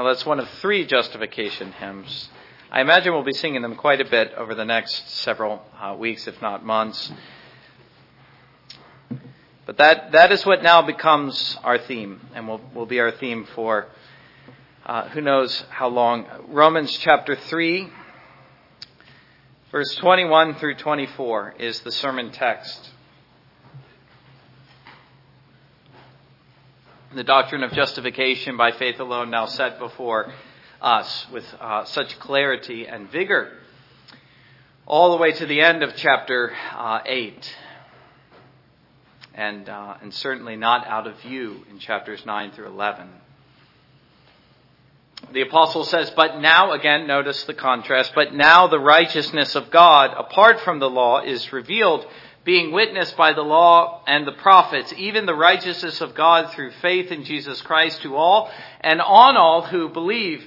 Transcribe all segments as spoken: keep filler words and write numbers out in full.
Well, that's one of three justification hymns. I imagine we'll be singing them quite a bit over the next several uh, weeks, if not months. But that that is what now becomes our theme, and will will be our theme for uh, who knows how long. Romans chapter three, verse twenty-one through twenty-four is the sermon text. The doctrine of justification by faith alone now set before us with uh, such clarity and vigor, all the way to the end of chapter uh, eight, and uh, and certainly not out of view in chapters nine through eleven. The apostle says, "But now," again, notice the contrast, "but now the righteousness of God, apart from the law, is revealed, being witnessed by the law and the prophets, even the righteousness of God through faith in Jesus Christ to all and on all who believe.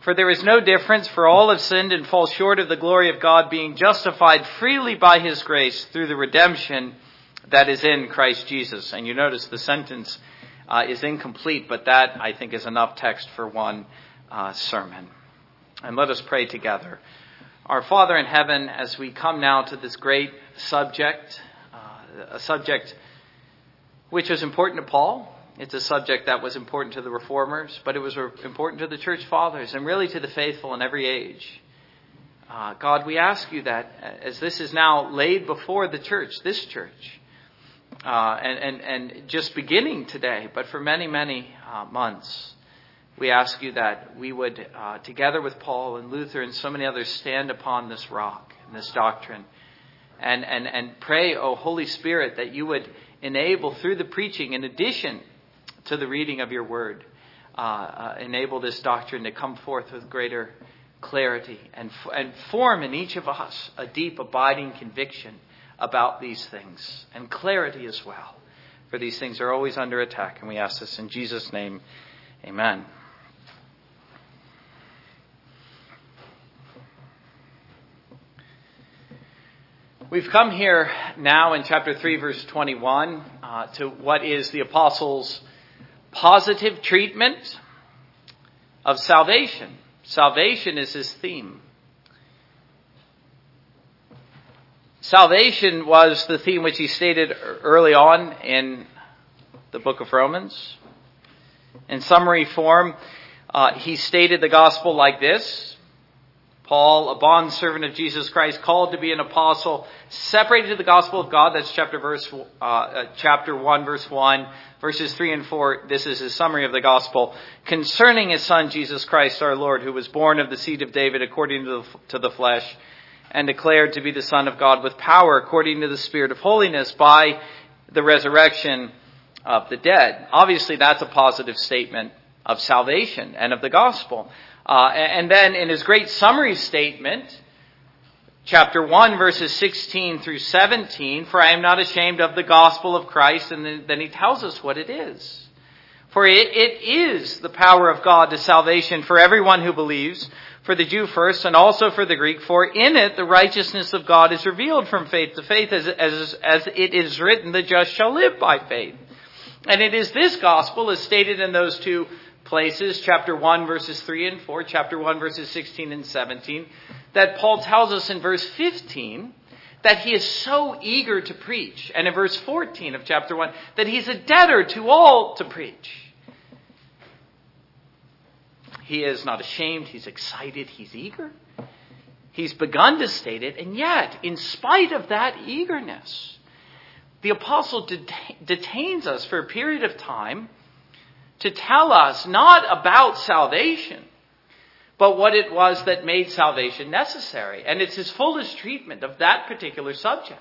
For there is no difference, for all have sinned and fall short of the glory of God, being justified freely by his grace through the redemption that is in Christ Jesus." And you notice the sentence uh, is incomplete, but that, I think, is enough text for one uh, sermon. And let us pray together. Our Father in heaven, as we come now to this great subject, uh, a subject which was important to Paul. It's a subject that was important to the reformers, but it was important to the church fathers and really to the faithful in every age. Uh, God, we ask you that as this is now laid before the church, this church, uh, and, and, and just beginning today, but for many, many uh, months, we ask you that we would, uh, together with Paul and Luther and so many others, stand upon this rock and this doctrine and, and, and pray, O Holy Spirit, that you would enable through the preaching, in addition to the reading of your word, uh, uh, enable this doctrine to come forth with greater clarity and, and form in each of us a deep, abiding conviction about these things and clarity as well. For these things are always under attack, and we ask this in Jesus' name. Amen. We've come here now in chapter three, verse twenty-one, uh, to what is the apostles' positive treatment of salvation. Salvation is his theme. Salvation was the theme which he stated early on in the book of Romans. In summary form, uh, he stated the gospel like this. Paul, a bondservant of Jesus Christ, called to be an apostle, separated to the gospel of God. That's chapter verse, uh, chapter one, verse one, verses three and four. This is his summary of the gospel concerning his son, Jesus Christ, our Lord, who was born of the seed of David according to the, to the flesh, and declared to be the Son of God with power according to the Spirit of holiness by the resurrection of the dead. Obviously, that's a positive statement of salvation and of the gospel. Uh, and then in his great summary statement, chapter one, verses sixteen through seventeen, "For I am not ashamed of the gospel of Christ," and then he tells us what it is. "For it, it is the power of God to salvation for everyone who believes, for the Jew first and also for the Greek, for in it the righteousness of God is revealed from faith to faith, as, as, as it is written, the just shall live by faith." And it is this gospel, as stated in those two places, chapter one, verses three and four, chapter one, verses sixteen and seventeen, that Paul tells us in verse fifteen that he is so eager to preach, and in verse fourteen of chapter one, that he's a debtor to all to preach. He is not ashamed, he's excited, he's eager. He's begun to state it, and yet, in spite of that eagerness, the apostle det- detains us for a period of time to tell us not about salvation, but what it was that made salvation necessary. And it's his fullest treatment of that particular subject.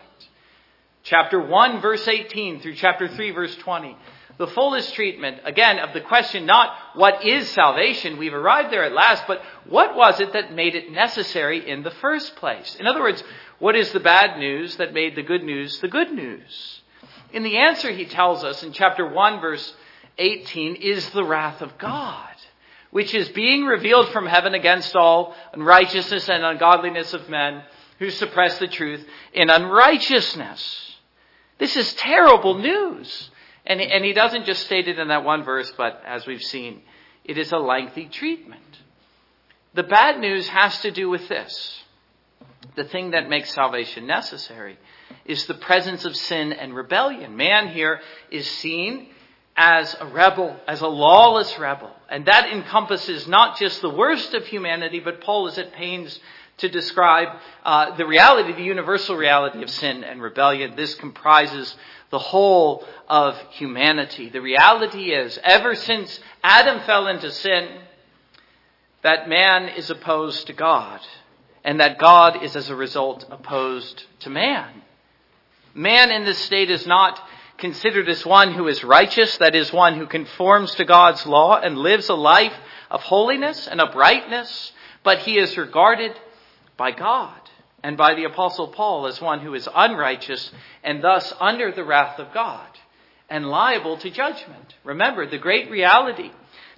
Chapter one, verse eighteen through chapter three, verse twenty. The fullest treatment, again, of the question, not what is salvation, we've arrived there at last, but what was it that made it necessary in the first place? In other words, what is the bad news that made the good news the good news? In the answer, he tells us in chapter one, verse eighteen, is the wrath of God, which is being revealed from heaven against all unrighteousness and ungodliness of men who suppress the truth in unrighteousness. This is terrible news. And, and he doesn't just state it in that one verse, but as we've seen, It is a lengthy treatment. The bad news has to do with this. The thing that makes salvation necessary is the presence of sin and rebellion. Man here is seen as a rebel, as a lawless rebel. And that encompasses not just the worst of humanity, but Paul is at pains to describe uh, the reality, the universal reality of sin and rebellion. This comprises the whole of humanity. The reality is, ever since Adam fell into sin, that man is opposed to God, and that God is as a result opposed to man. Man in this state is not considered as one who is righteous, that is, one who conforms to God's law and lives a life of holiness and uprightness, but he is regarded by God and by the Apostle Paul as one who is unrighteous and thus under the wrath of God and liable to judgment. Remember, the great reality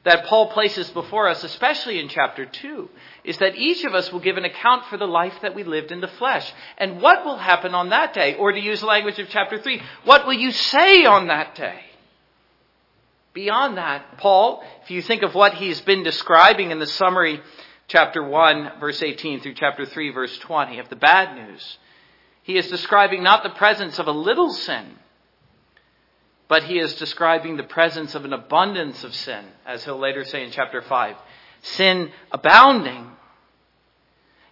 that Paul places before us, especially in chapter two, is that each of us will give an account for the life that we lived in the flesh. And what will happen on that day? Or to use the language of chapter three, what will you say on that day? Beyond that, Paul, if you think of what he's been describing in the summary chapter one, verse eighteen through chapter three, verse twenty of the bad news, he is describing not the presence of a little sin, but he is describing the presence of an abundance of sin, as he'll later say in chapter five, sin abounding.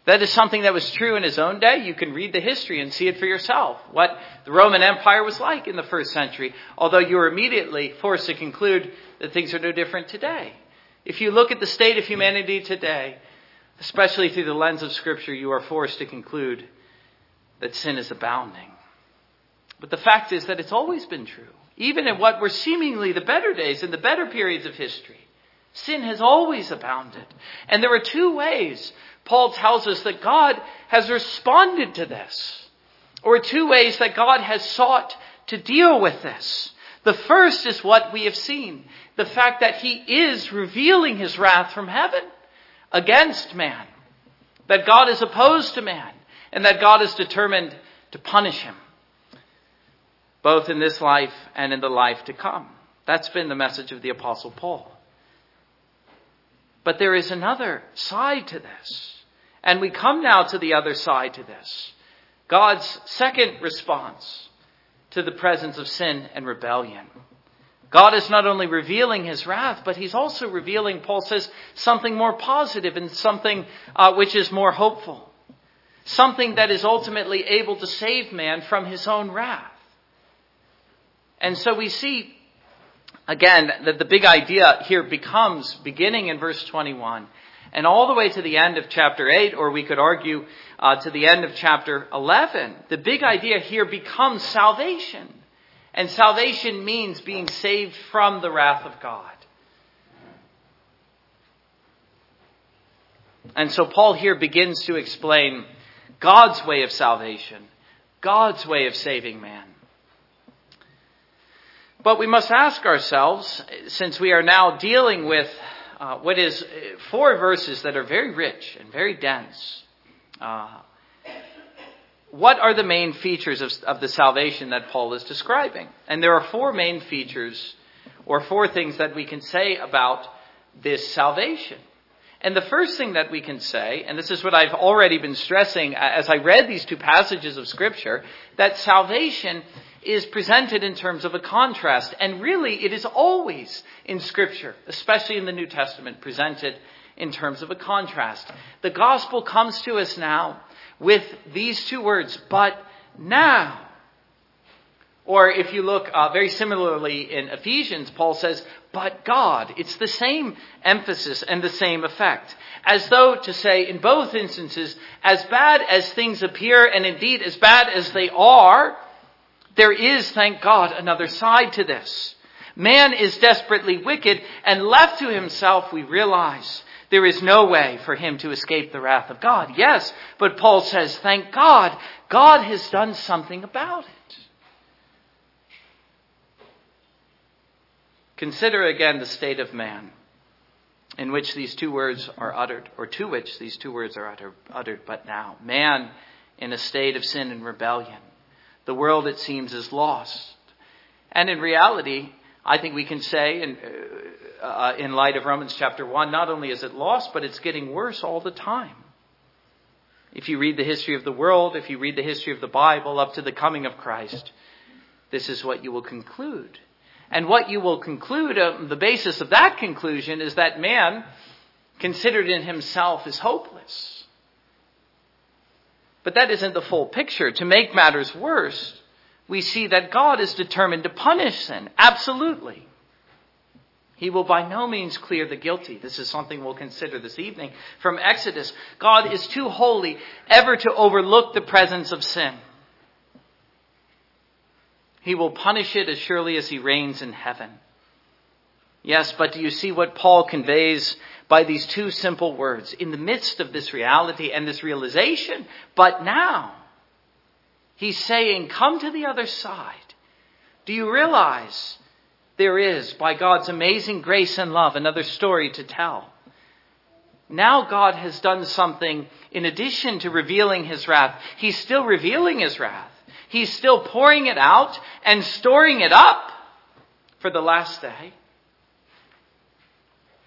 That is something that was true in his own day. You can read the history and see it for yourself, what the Roman Empire was like in the first century, although you are immediately forced to conclude that things are no different today. If you look at the state of humanity today, especially through the lens of Scripture, you are forced to conclude that sin is abounding. But the fact is that it's always been true. Even in what were seemingly the better days and the better periods of history, sin has always abounded. And there are two ways Paul tells us that God has responded to this, or two ways that God has sought to deal with this. The first is what we have seen, the fact that he is revealing his wrath from heaven against man, that God is opposed to man, and that God is determined to punish him, both in this life and in the life to come. That's been the message of the Apostle Paul. But there is another side to this, and we come now to the other side to this, God's second response to the presence of sin and rebellion. God is not only revealing his wrath, but he's also revealing, Paul says, something more positive and something uh, which is more hopeful. Something that is ultimately able to save man from his own wrath. And so we see, again, that the big idea here becomes, beginning in verse twenty-one, and all the way to the end of chapter eight, or we could argue uh, to the end of chapter eleven, the big idea here becomes salvation. And salvation means being saved from the wrath of God. And so Paul here begins to explain God's way of salvation, God's way of saving man. But we must ask ourselves, since we are now dealing with Uh, what is four verses that are very rich and very dense. Uh, what are the main features of, of the salvation that Paul is describing? And there are four main features, or four things that we can say about this salvation. And the first thing that we can say, and this is what I've already been stressing as I read these two passages of Scripture, that salvation is presented in terms of a contrast. And really, it is always in Scripture, especially in the New Testament, presented in terms of a contrast. The gospel comes to us now with these two words, but now. Or if you look uh, very similarly in Ephesians, Paul says, but God. It's the same emphasis and the same effect. As though to say, in both instances, as bad as things appear, and indeed as bad as they are, there is, thank God, another side to this. Man is desperately wicked, and left to himself, we realize there is no way for him to escape the wrath of God. Yes, but Paul says, thank God, God has done something about it. Consider again the state of man in which these two words are uttered, or to which these two words are utter, uttered, but now. Man in a state of sin and rebellion. The world, it seems, is lost. And in reality, I think we can say, in, uh, in light of Romans chapter one, not only is it lost, but it's getting worse all the time. If you read the history of the world, if you read the history of the Bible up to the coming of Christ, this is what you will conclude. And what you will conclude, uh, the basis of that conclusion is that man, considered in himself, is hopeless. But that isn't the full picture. To make matters worse, we see that God is determined to punish sin. Absolutely. He will by no means clear the guilty. This is something we'll consider this evening from Exodus. God is too holy ever to overlook the presence of sin. He will punish it as surely as he reigns in heaven. Yes, but do you see what Paul conveys by these two simple words? In the midst of this reality and this realization, but now, he's saying, come to the other side. Do you realize there is, by God's amazing grace and love, another story to tell? Now God has done something in addition to revealing his wrath. He's still revealing his wrath. He's still pouring it out and storing it up for the last day.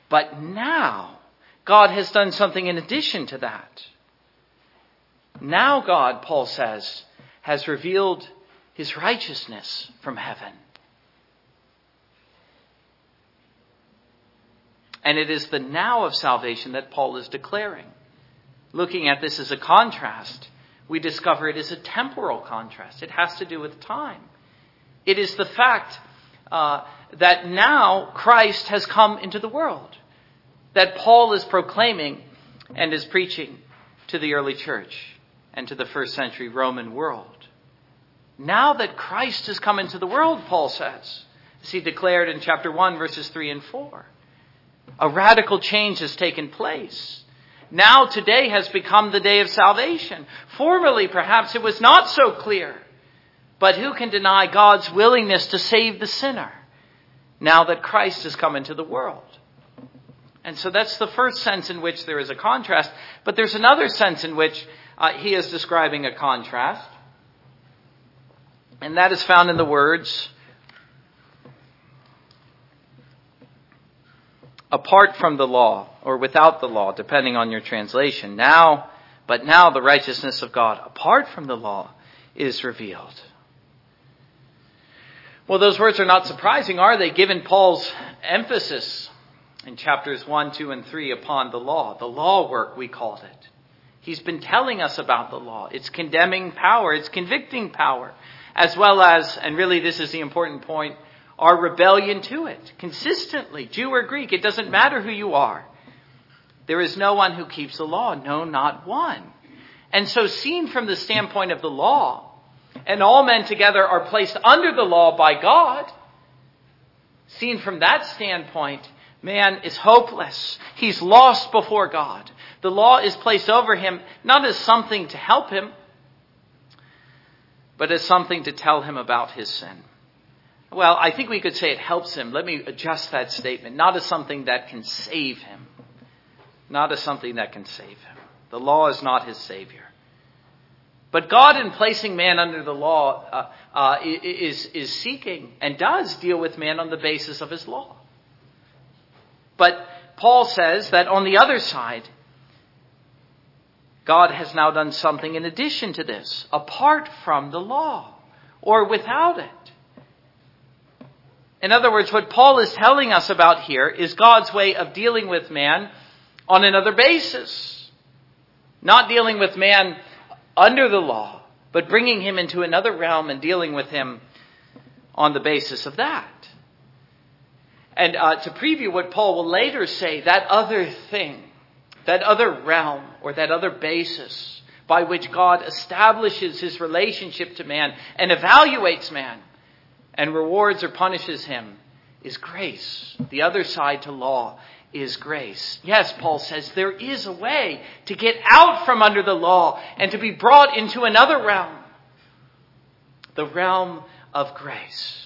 But now God has done something in addition to that. Now God, Paul says, has revealed his righteousness from heaven. And it is the now of salvation that Paul is declaring. Looking at this as a contrast, we discover it is a temporal contrast. It has to do with time. It is the fact uh, that now Christ has come into the world that Paul is proclaiming and is preaching to the early church and to the first century Roman world. Now that Christ has come into the world, Paul says, as he declared in chapter one, verses three and four, a radical change has taken place. Now today has become the day of salvation. Formerly, perhaps it was not so clear, but who can deny God's willingness to save the sinner now that Christ has come into the world? And so that's the first sense in which there is a contrast, but there's another sense in which uh, he is describing a contrast. And that is found in the words, apart from the law, or without the law, depending on your translation. Now, but now the righteousness of God, apart from the law, is revealed. Well, those words are not surprising, are they, given Paul's emphasis in chapters one, two, and three upon the law, the law work, we called it. He's been telling us about the law, its condemning power, its convicting power, as well as, and really this is the important point, our rebellion to it. Consistently, Jew or Greek, it doesn't matter who you are. There is no one who keeps the law, no, not one. And so seen from the standpoint of the law, and all men together are placed under the law by God, seen from that standpoint, man is hopeless. He's lost before God. The law is placed over him, not as something to help him, but as something to tell him about his sin. Well, I think we could say it helps him. Let me adjust that statement. Not as something that can save him. Not as something that can save him. The law is not his savior. But God, in placing man under the law, uh, uh, is, is seeking and does deal with man on the basis of his law. But Paul says that on the other side, God has now done something in addition to this, apart from the law or without it. In other words, what Paul is telling us about here is God's way of dealing with man on another basis. Not dealing with man under the law, but bringing him into another realm and dealing with him on the basis of that. And uh, to preview what Paul will later say, that other thing, that other realm or that other basis by which God establishes his relationship to man and evaluates man and rewards or punishes him is grace. The other side to law is grace. Yes, Paul says there is a way to get out from under the law and to be brought into another realm, the realm of grace.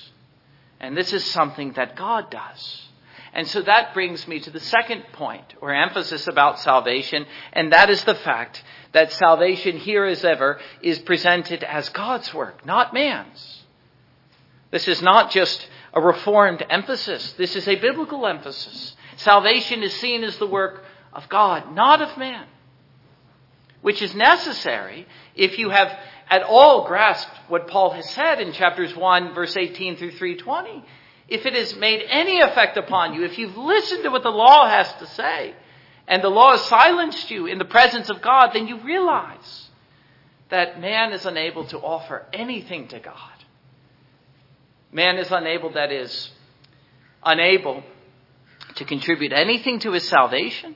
And this is something that God does. And so that brings me to the second point or emphasis about salvation, and that is the fact that salvation here as ever is presented as God's work, not man's. This is not just a reformed emphasis. This is a biblical emphasis. Salvation is seen as the work of God, not of man, which is necessary if you have at all grasped what Paul has said in chapters one, verse eighteen through three twenty. If it has made any effect upon you, if you've listened to what the law has to say, and the law has silenced you in the presence of God, then you realize that man is unable to offer anything to God. Man is unable, that is, unable to contribute anything to his salvation.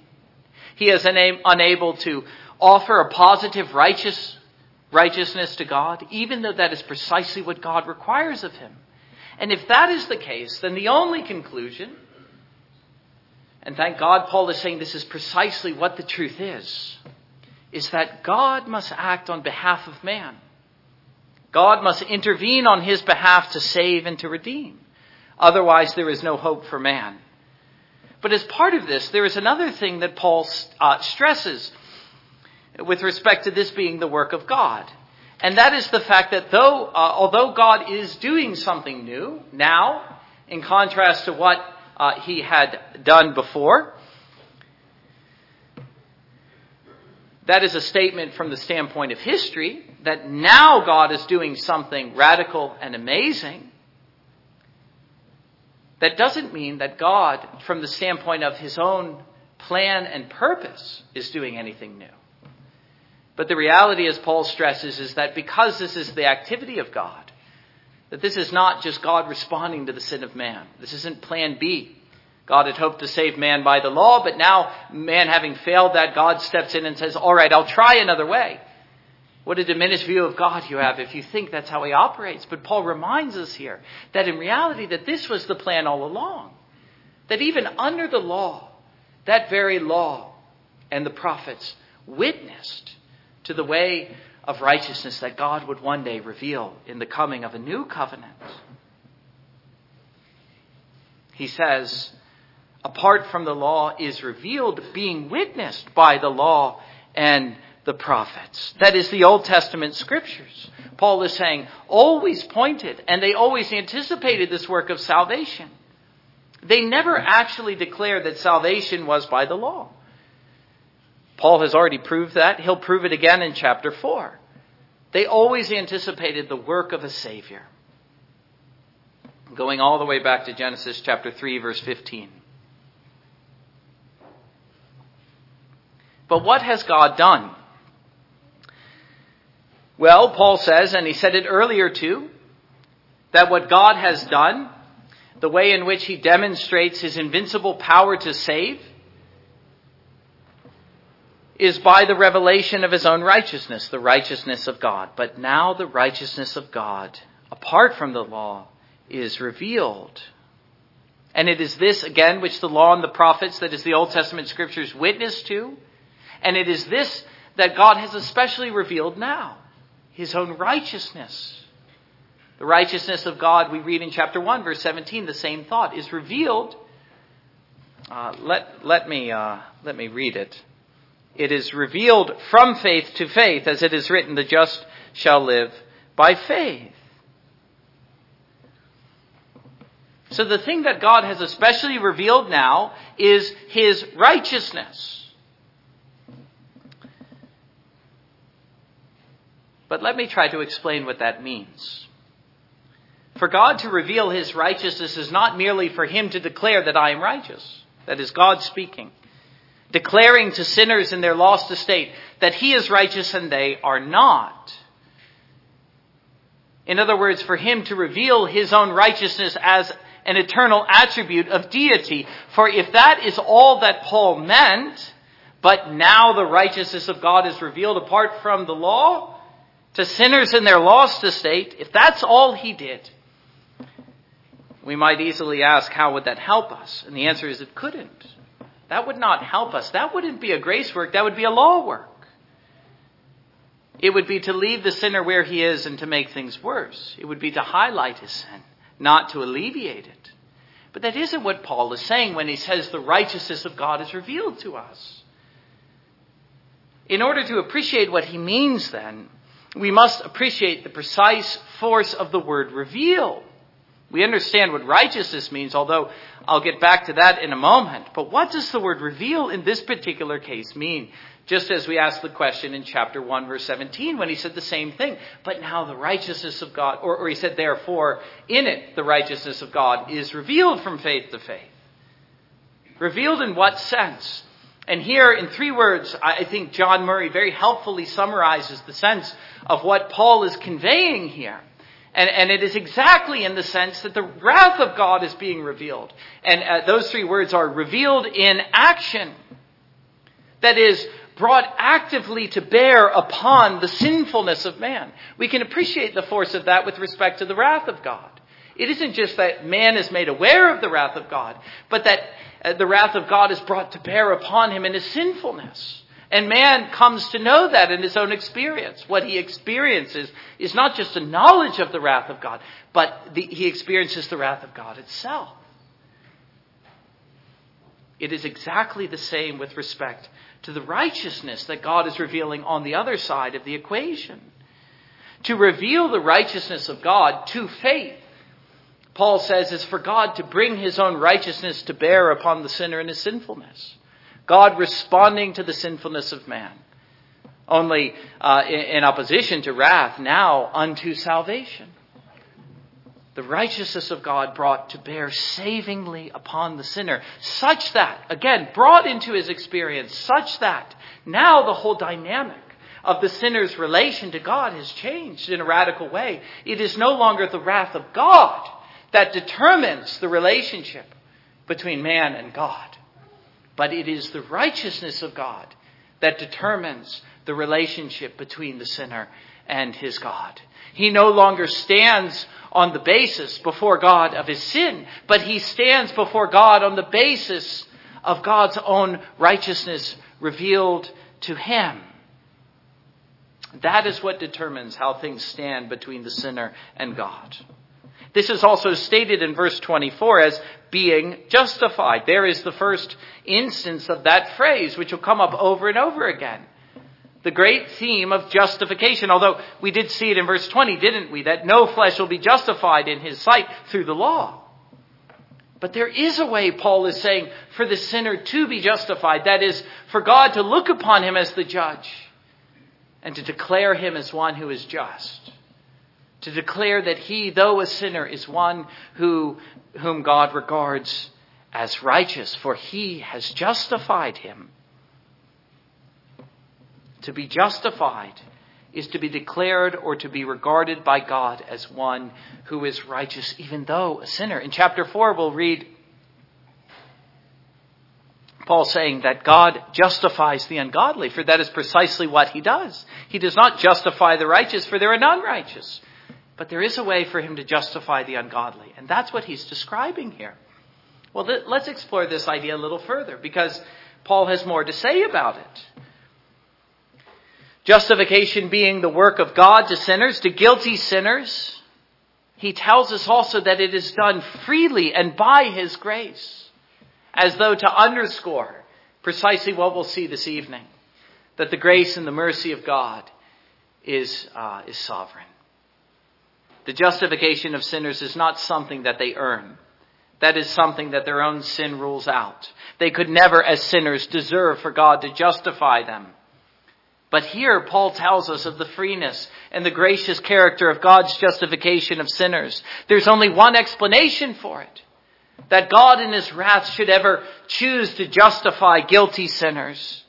He is unable to offer a positive righteous, righteousness to God, even though that is precisely what God requires of him. And if that is the case, then the only conclusion, and thank God Paul is saying this is precisely what the truth is, is that God must act on behalf of man. God must intervene on his behalf to save and to redeem. Otherwise, there is no hope for man. But as part of this, there is another thing that Paul uh, stresses with respect to this being the work of God. And that is the fact that though, uh, although God is doing something new now, in contrast to what uh, he had done before, that is a statement from the standpoint of history, that now God is doing something radical and amazing. That doesn't mean that God, from the standpoint of his own plan and purpose, is doing anything new. But the reality, as Paul stresses, is that because this is the activity of God, that this is not just God responding to the sin of man. This isn't plan B. God had hoped to save man by the law, but now man having failed that, God steps in and says, all right, I'll try another way. What a diminished view of God you have if you think that's how he operates. But Paul reminds us here that in reality that this was the plan all along. That even under the law, that very law and the prophets witnessed to the way of righteousness that God would one day reveal in the coming of a new covenant. He says, apart from the law is revealed, being witnessed by the law and the prophets. That is the Old Testament scriptures. Paul is saying, always pointed, and they always anticipated this work of salvation. They never actually declared that salvation was by the law. Paul has already proved that. He'll prove it again in chapter four. They always anticipated the work of a Savior. Going all the way back to Genesis chapter three, verse fifteen. But what has God done? Well, Paul says, and he said it earlier too, that what God has done, the way in which he demonstrates his invincible power to save, is by the revelation of his own righteousness, the righteousness of God. But now the righteousness of God, apart from the law, is revealed. And it is this, again, which the law and the prophets, that is the Old Testament scriptures, witness to. And it is this that God has especially revealed now, his own righteousness. The righteousness of God, we read in chapter one, verse seventeen, the same thought is revealed. Uh, let, let me, uh, let me read it. It is revealed from faith to faith, as it is written, the just shall live by faith. So the thing that God has especially revealed now is his righteousness. But let me try to explain what that means. For God to reveal his righteousness is not merely for him to declare that I am righteous. That is God speaking, declaring to sinners in their lost estate that he is righteous and they are not. In other words, for him to reveal his own righteousness as an eternal attribute of deity. For if that is all that Paul meant, but now the righteousness of God is revealed apart from the law to sinners in their lost estate, if that's all he did, we might easily ask, how would that help us? And the answer is it couldn't. That would not help us. That wouldn't be a grace work. That would be a law work. It would be to leave the sinner where he is and to make things worse. It would be to highlight his sin, not to alleviate it. But that isn't what Paul is saying when he says the righteousness of God is revealed to us. In order to appreciate what he means then, we must appreciate the precise force of the word reveal. We understand what righteousness means, although I'll get back to that in a moment. But what does the word reveal in this particular case mean? Just as we asked the question in chapter one, verse seventeen, when he said the same thing. But now the righteousness of God, or, or he said, therefore, in it, the righteousness of God is revealed from faith to faith. Revealed in what sense? And here in three words, I think John Murray very helpfully summarizes the sense of what Paul is conveying here. And, and it is exactly in the sense that the wrath of God is being revealed. And uh, those three words are revealed in action. That is, brought actively to bear upon the sinfulness of man. We can appreciate the force of that with respect to the wrath of God. It isn't just that man is made aware of the wrath of God, but that uh, the wrath of God is brought to bear upon him in his sinfulness. And man comes to know that in his own experience. What he experiences is not just a knowledge of the wrath of God, but the, he experiences the wrath of God itself. It is exactly the same with respect to the righteousness that God is revealing on the other side of the equation. To reveal the righteousness of God to faith, Paul says, is for God to bring his own righteousness to bear upon the sinner in his sinfulness. God responding to the sinfulness of man, only uh, in, in opposition to wrath, now unto salvation. The righteousness of God brought to bear savingly upon the sinner, such that, again, brought into his experience, such that now the whole dynamic of the sinner's relation to God has changed in a radical way. It is no longer the wrath of God that determines the relationship between man and God. But it is the righteousness of God that determines the relationship between the sinner and his God. He no longer stands on the basis before God of his sin, but he stands before God on the basis of God's own righteousness revealed to him. That is what determines how things stand between the sinner and God. This is also stated in verse twenty-four as being justified. There is the first instance of that phrase, which will come up over and over again. The great theme of justification, although we did see it in verse twenty, didn't we? That no flesh will be justified in his sight through the law. But there is a way, Paul is saying, for the sinner to be justified. That is, for God to look upon him as the judge and to declare him as one who is just. To declare that he, though a sinner, is one who, whom God regards as righteous, for he has justified him. To be justified is to be declared or to be regarded by God as one who is righteous, even though a sinner. In chapter four, we'll read Paul saying that God justifies the ungodly, for that is precisely what he does. He does not justify the righteous, for there are none righteous. But there is a way for him to justify the ungodly. And that's what he's describing here. Well, th- let's explore this idea a little further, because Paul has more to say about it. Justification being the work of God to sinners, to guilty sinners. He tells us also that it is done freely and by his grace, as though to underscore precisely what we'll see this evening, that the grace and the mercy of God is, uh, is sovereign. The justification of sinners is not something that they earn. That is something that their own sin rules out. They could never, as sinners, deserve for God to justify them. But here, Paul tells us of the freeness and the gracious character of God's justification of sinners. There's only one explanation for it. That God in his wrath should ever choose to justify guilty sinners.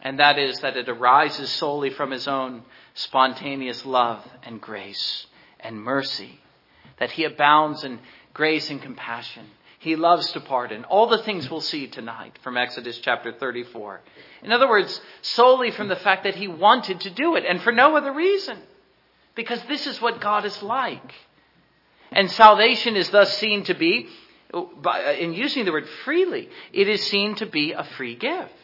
And that is that it arises solely from his own spontaneous love and grace and mercy, that he abounds in grace and compassion. He loves to pardon. All the things we'll see tonight from Exodus chapter thirty-four. In other words, solely from the fact that he wanted to do it, and for no other reason, because this is what God is like. And salvation is thus seen to be, in using the word freely, it is seen to be a free gift.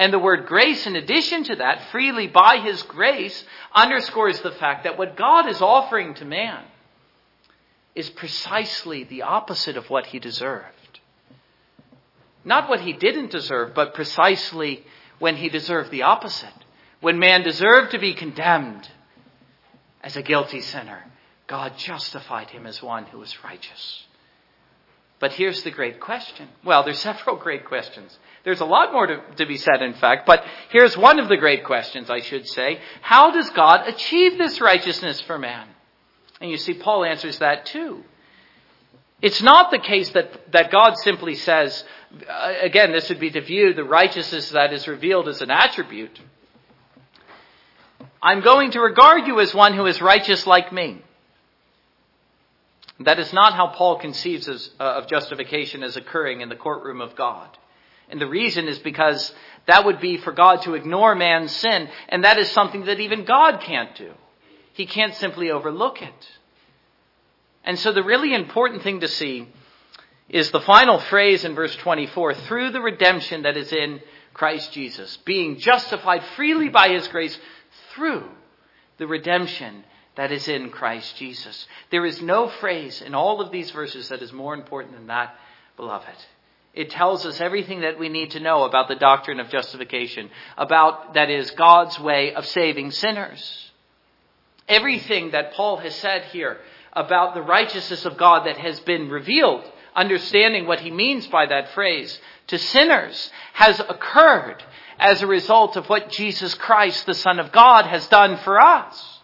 And the word grace, in addition to that, freely by his grace, underscores the fact that what God is offering to man is precisely the opposite of what he deserved. Not what he didn't deserve, but precisely when he deserved the opposite. When man deserved to be condemned as a guilty sinner, God justified him as one who was righteous. But here's the great question. Well, there's several great questions. There's a lot more to, to be said, in fact. But here's one of the great questions, I should say. How does God achieve this righteousness for man? And you see, Paul answers that too. It's not the case that, that God simply says, again, this would be to view the righteousness that is revealed as an attribute. I'm going to regard you as one who is righteous like me. That is not how Paul conceives of, uh, of justification as occurring in the courtroom of God. And the reason is because that would be for God to ignore man's sin. And that is something that even God can't do. He can't simply overlook it. And so the really important thing to see is the final phrase in verse twenty-four, through the redemption that is in Christ Jesus, being justified freely by his grace through the redemption that is in Christ Jesus. There is no phrase in all of these verses that is more important than that, beloved. It tells us everything that we need to know about the doctrine of justification, about, that is, God's way of saving sinners. Everything that Paul has said here about the righteousness of God that has been revealed, understanding what he means by that phrase, to sinners, has occurred as a result of what Jesus Christ, the Son of God, has done for us.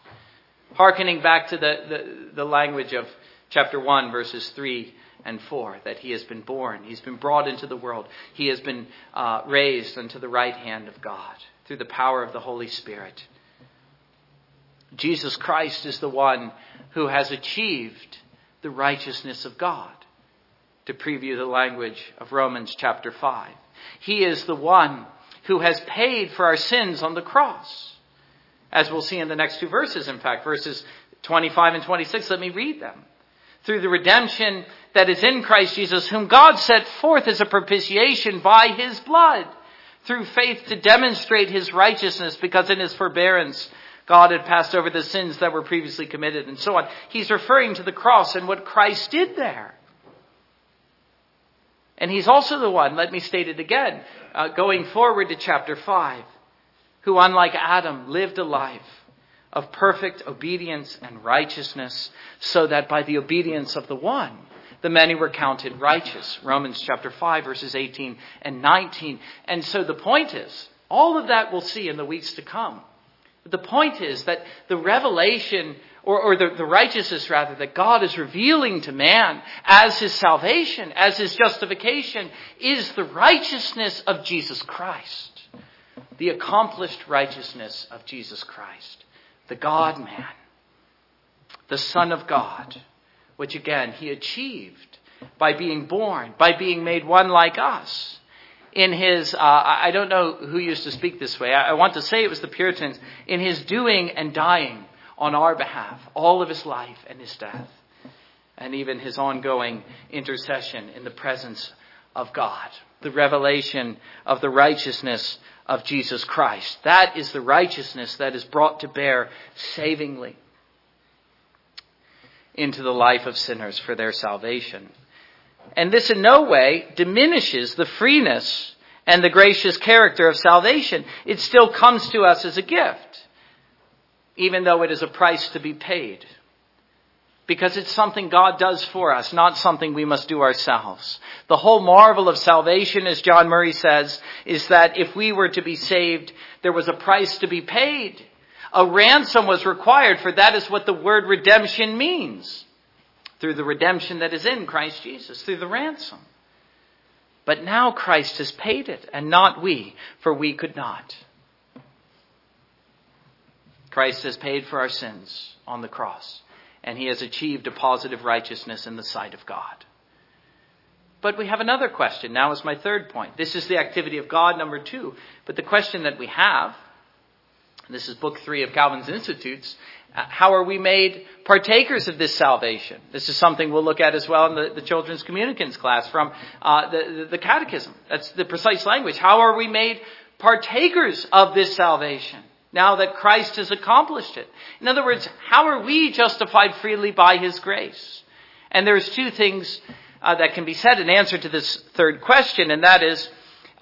Hearkening back to the, the, the language of chapter one, verses three and four, that he has been born, he's been brought into the world, he has been uh, raised unto the right hand of God through the power of the Holy Spirit. Jesus Christ is the one who has achieved the righteousness of God, to preview the language of Romans chapter five. He is the one who has paid for our sins on the cross. As we'll see in the next two verses, in fact, verses twenty-five and twenty-six, let me read them. Through the redemption that is in Christ Jesus, whom God set forth as a propitiation by his blood, through faith to demonstrate his righteousness, because in his forbearance, God had passed over the sins that were previously committed, and so on. He's referring to the cross and what Christ did there. And he's also the one, let me state it again, uh, going forward to chapter five. Who, unlike Adam, lived a life of perfect obedience and righteousness, so that by the obedience of the one, the many were counted righteous. Romans chapter five, verses eighteen and nineteen. And so the point is, all of that we'll see in the weeks to come. But the point is that the revelation, or, or the, the righteousness rather, that God is revealing to man as his salvation, as his justification, is the righteousness of Jesus Christ. The accomplished righteousness of Jesus Christ, the God-man, the Son of God, which again, he achieved by being born, by being made one like us. In his, uh, I don't know who used to speak this way. I, I want to say it was the Puritans. In his doing and dying on our behalf, all of his life and his death, and even his ongoing intercession in the presence of God. The revelation of the righteousness of Jesus Christ. That is the righteousness that is brought to bear savingly into the life of sinners for their salvation. And this in no way diminishes the freeness and the gracious character of salvation. It still comes to us as a gift, even though it is a price to be paid. Because it's something God does for us, not something we must do ourselves. The whole marvel of salvation, as John Murray says, is that if we were to be saved, there was a price to be paid. A ransom was required, for that is what the word redemption means. Through the redemption that is in Christ Jesus, through the ransom. But now Christ has paid it, and not we, for we could not. Christ has paid for our sins on the cross. And he has achieved a positive righteousness in the sight of God. But we have another question. Now is my third point. This is the activity of God, number two. But the question that we have, and this is book three of Calvin's Institutes, uh, how are we made partakers of this salvation? This is something we'll look at as well in the, the children's communicants class from uh, the, the, the catechism. That's the precise language. How are we made partakers of this salvation? Now that Christ has accomplished it. In other words, how are we justified freely by his grace? And there's two things uh, that can be said in answer to this third question. And that is,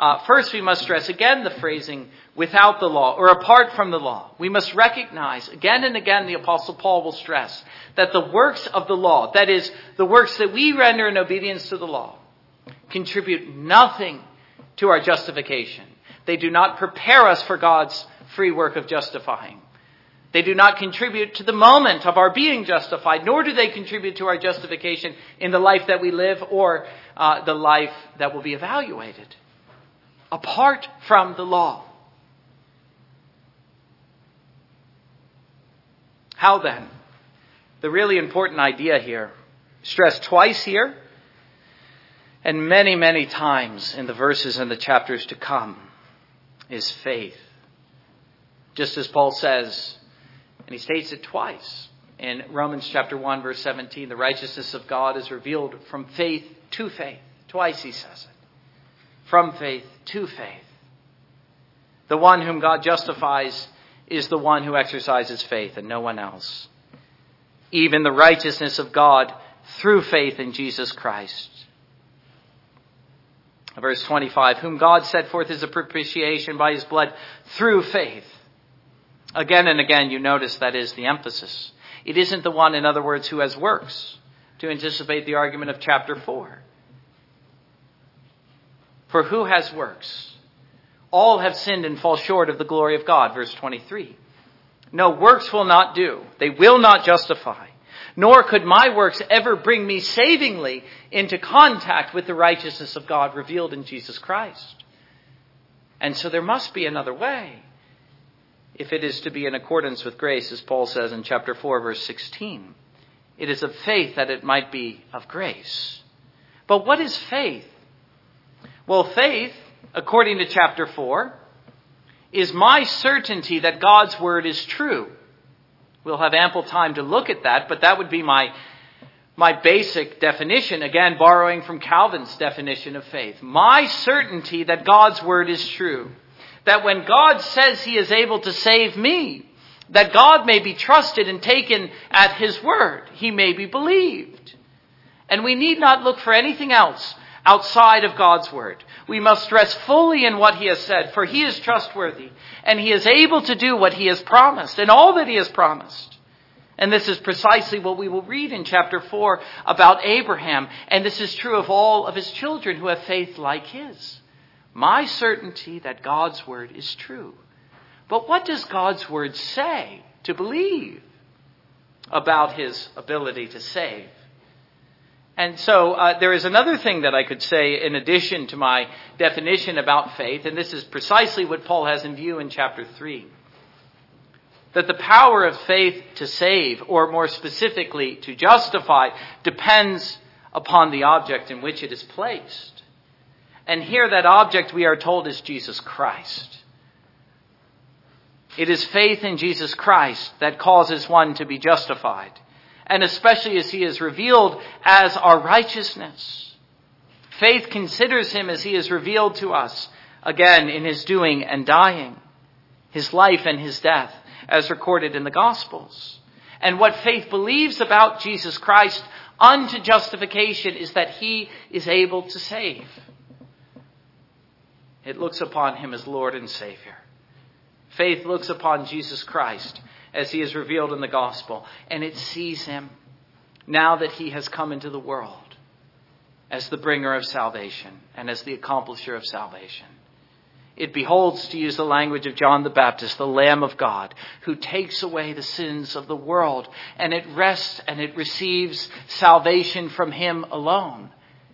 Uh, first, we must stress again the phrasing without the law or apart from the law. We must recognize again and again, the Apostle Paul will stress that the works of the law, that is the works that we render in obedience to the law, contribute nothing to our justification. They do not prepare us for God's free work of justifying. They do not contribute to the moment of our being justified, nor do they contribute to our justification in the life that we live or uh, the life that will be evaluated. Apart from the law. How then? The really important idea here, stressed twice here and many, many times in the verses and the chapters to come, is faith. Just as Paul says, and he states it twice in Romans chapter one, verse seventeen, the righteousness of God is revealed from faith to faith. Twice he says it. From faith to faith. The one whom God justifies is the one who exercises faith and no one else. Even the righteousness of God through faith in Jesus Christ. Verse twenty-five, whom God set forth as a propitiation by his blood through faith. Again and again, you notice that is the emphasis. It isn't the one, in other words, who has works, to anticipate the argument of chapter four. For who has works? All have sinned and fall short of the glory of God, verse twenty-three. No, works will not do. They will not justify. Nor could my works ever bring me savingly into contact with the righteousness of God revealed in Jesus Christ. And so there must be another way. If it is to be in accordance with grace, as Paul says in chapter four, verse sixteen, it is of faith that it might be of grace. But what is faith? Well, faith, according to chapter four, is my certainty that God's word is true. We'll have ample time to look at that, but that would be my, my basic definition, again, borrowing from Calvin's definition of faith. My certainty that God's word is true. That when God says he is able to save me, that God may be trusted and taken at his word, he may be believed. And we need not look for anything else outside of God's word. We must rest fully in what he has said, for he is trustworthy, and he is able to do what he has promised, and all that he has promised. And this is precisely what we will read in chapter four about Abraham, and this is true of all of his children who have faith like his. My certainty that God's word is true. But what does God's word say to believe about his ability to save? And so uh, there is another thing that I could say in addition to my definition about faith, and this is precisely what Paul has in view in chapter three. That the power of faith to save, or more specifically to justify, depends upon the object in which it is placed. And here that object, we are told, is Jesus Christ. It is faith in Jesus Christ that causes one to be justified. And especially as he is revealed as our righteousness. Faith considers him as he is revealed to us, again, in his doing and dying, his life and his death, as recorded in the Gospels. And what faith believes about Jesus Christ unto justification is that he is able to save. It looks upon him as Lord and Savior. Faith looks upon Jesus Christ as he is revealed in the gospel, and it sees him now that he has come into the world as the bringer of salvation and as the accomplisher of salvation. It beholds, to use the language of John the Baptist, the Lamb of God who takes away the sins of the world, and it rests and it receives salvation from him alone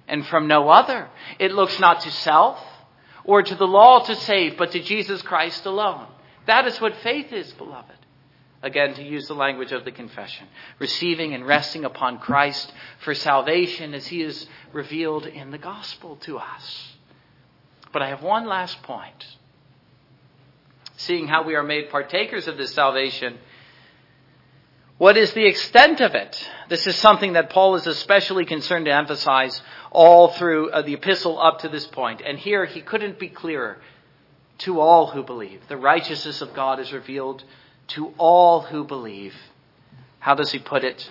and from no other. It looks not to self, or to the law to save, but to Jesus Christ alone. That is what faith is, beloved. Again, to use the language of the confession, receiving and resting upon Christ for salvation as he is revealed in the gospel to us. But I have one last point. Seeing how we are made partakers of this salvation, what is the extent of it? This is something that Paul is especially concerned to emphasize all through the epistle up to this point. And here he couldn't be clearer. To all who believe. The righteousness of God is revealed to all who believe. How does he put it?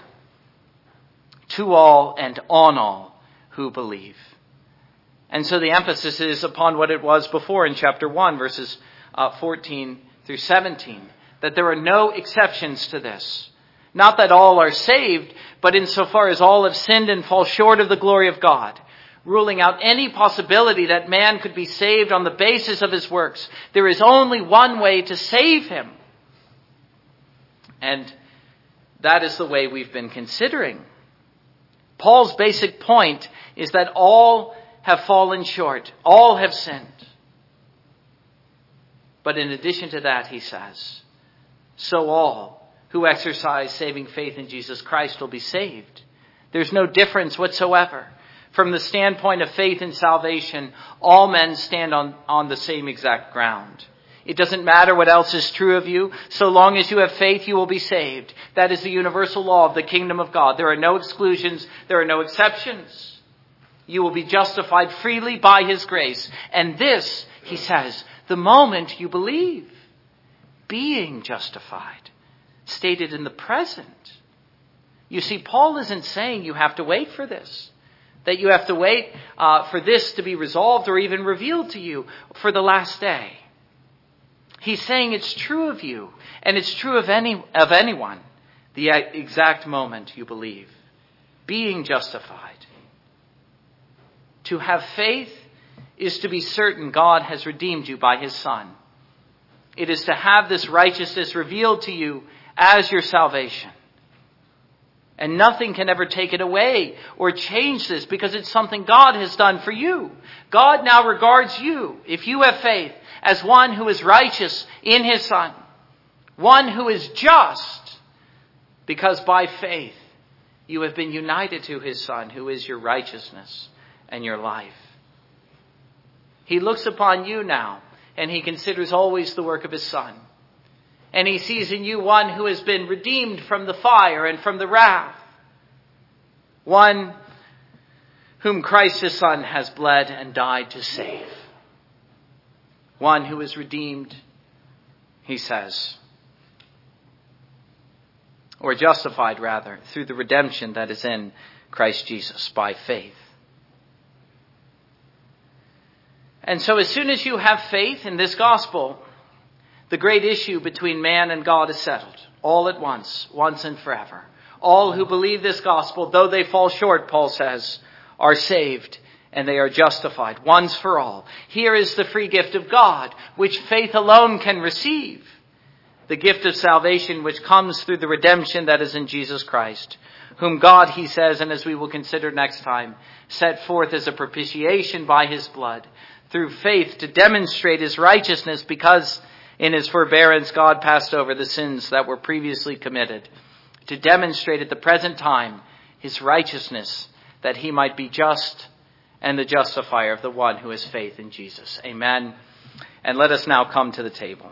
To all and on all who believe. And so the emphasis is upon what it was before in chapter one, verses uh, fourteen through seventeen, that there are no exceptions to this. Not that all are saved, but insofar as all have sinned and fall short of the glory of God, ruling out any possibility that man could be saved on the basis of his works. There is only one way to save him. And that is the way we've been considering. Paul's basic point is that all have fallen short. All have sinned. But in addition to that, he says, so all who exercise saving faith in Jesus Christ will be saved. There's no difference whatsoever. From the standpoint of faith and salvation, all men stand on, on the same exact ground. It doesn't matter what else is true of you. So long as you have faith, you will be saved. That is the universal law of the kingdom of God. There are no exclusions. There are no exceptions. You will be justified freely by his grace. And this, he says, the moment you believe, being justified, stated in the present. You see, Paul isn't saying you have to wait for this, that you have to wait uh, for this to be resolved or even revealed to you for the last day. He's saying it's true of you, and it's true of any of anyone, the exact moment you believe, being justified. To have faith is to be certain God has redeemed you by his Son. It is to have this righteousness revealed to you as your salvation. And nothing can ever take it away or change this, because it's something God has done for you. God now regards you, if you have faith, as one who is righteous in his Son, one who is just, because by faith you have been united to his Son, who is your righteousness and your life. He looks upon you now, and he considers always the work of his Son. And he sees in you one who has been redeemed from the fire and from the wrath, one whom Christ his Son has bled and died to save. One who is redeemed, he says, or justified rather, through the redemption that is in Christ Jesus by faith. And so as soon as you have faith in this gospel, the great issue between man and God is settled all at once, once and forever. All who believe this gospel, though they fall short, Paul says, are saved. And they are justified once for all. Here is the free gift of God, which faith alone can receive. The gift of salvation, which comes through the redemption that is in Jesus Christ, whom God, he says, and as we will consider next time, set forth as a propitiation by his blood through faith to demonstrate his righteousness, because in his forbearance God passed over the sins that were previously committed, to demonstrate at the present time his righteousness, that he might be just and the justifier of the one who has faith in Jesus. Amen. And let us now come to the table.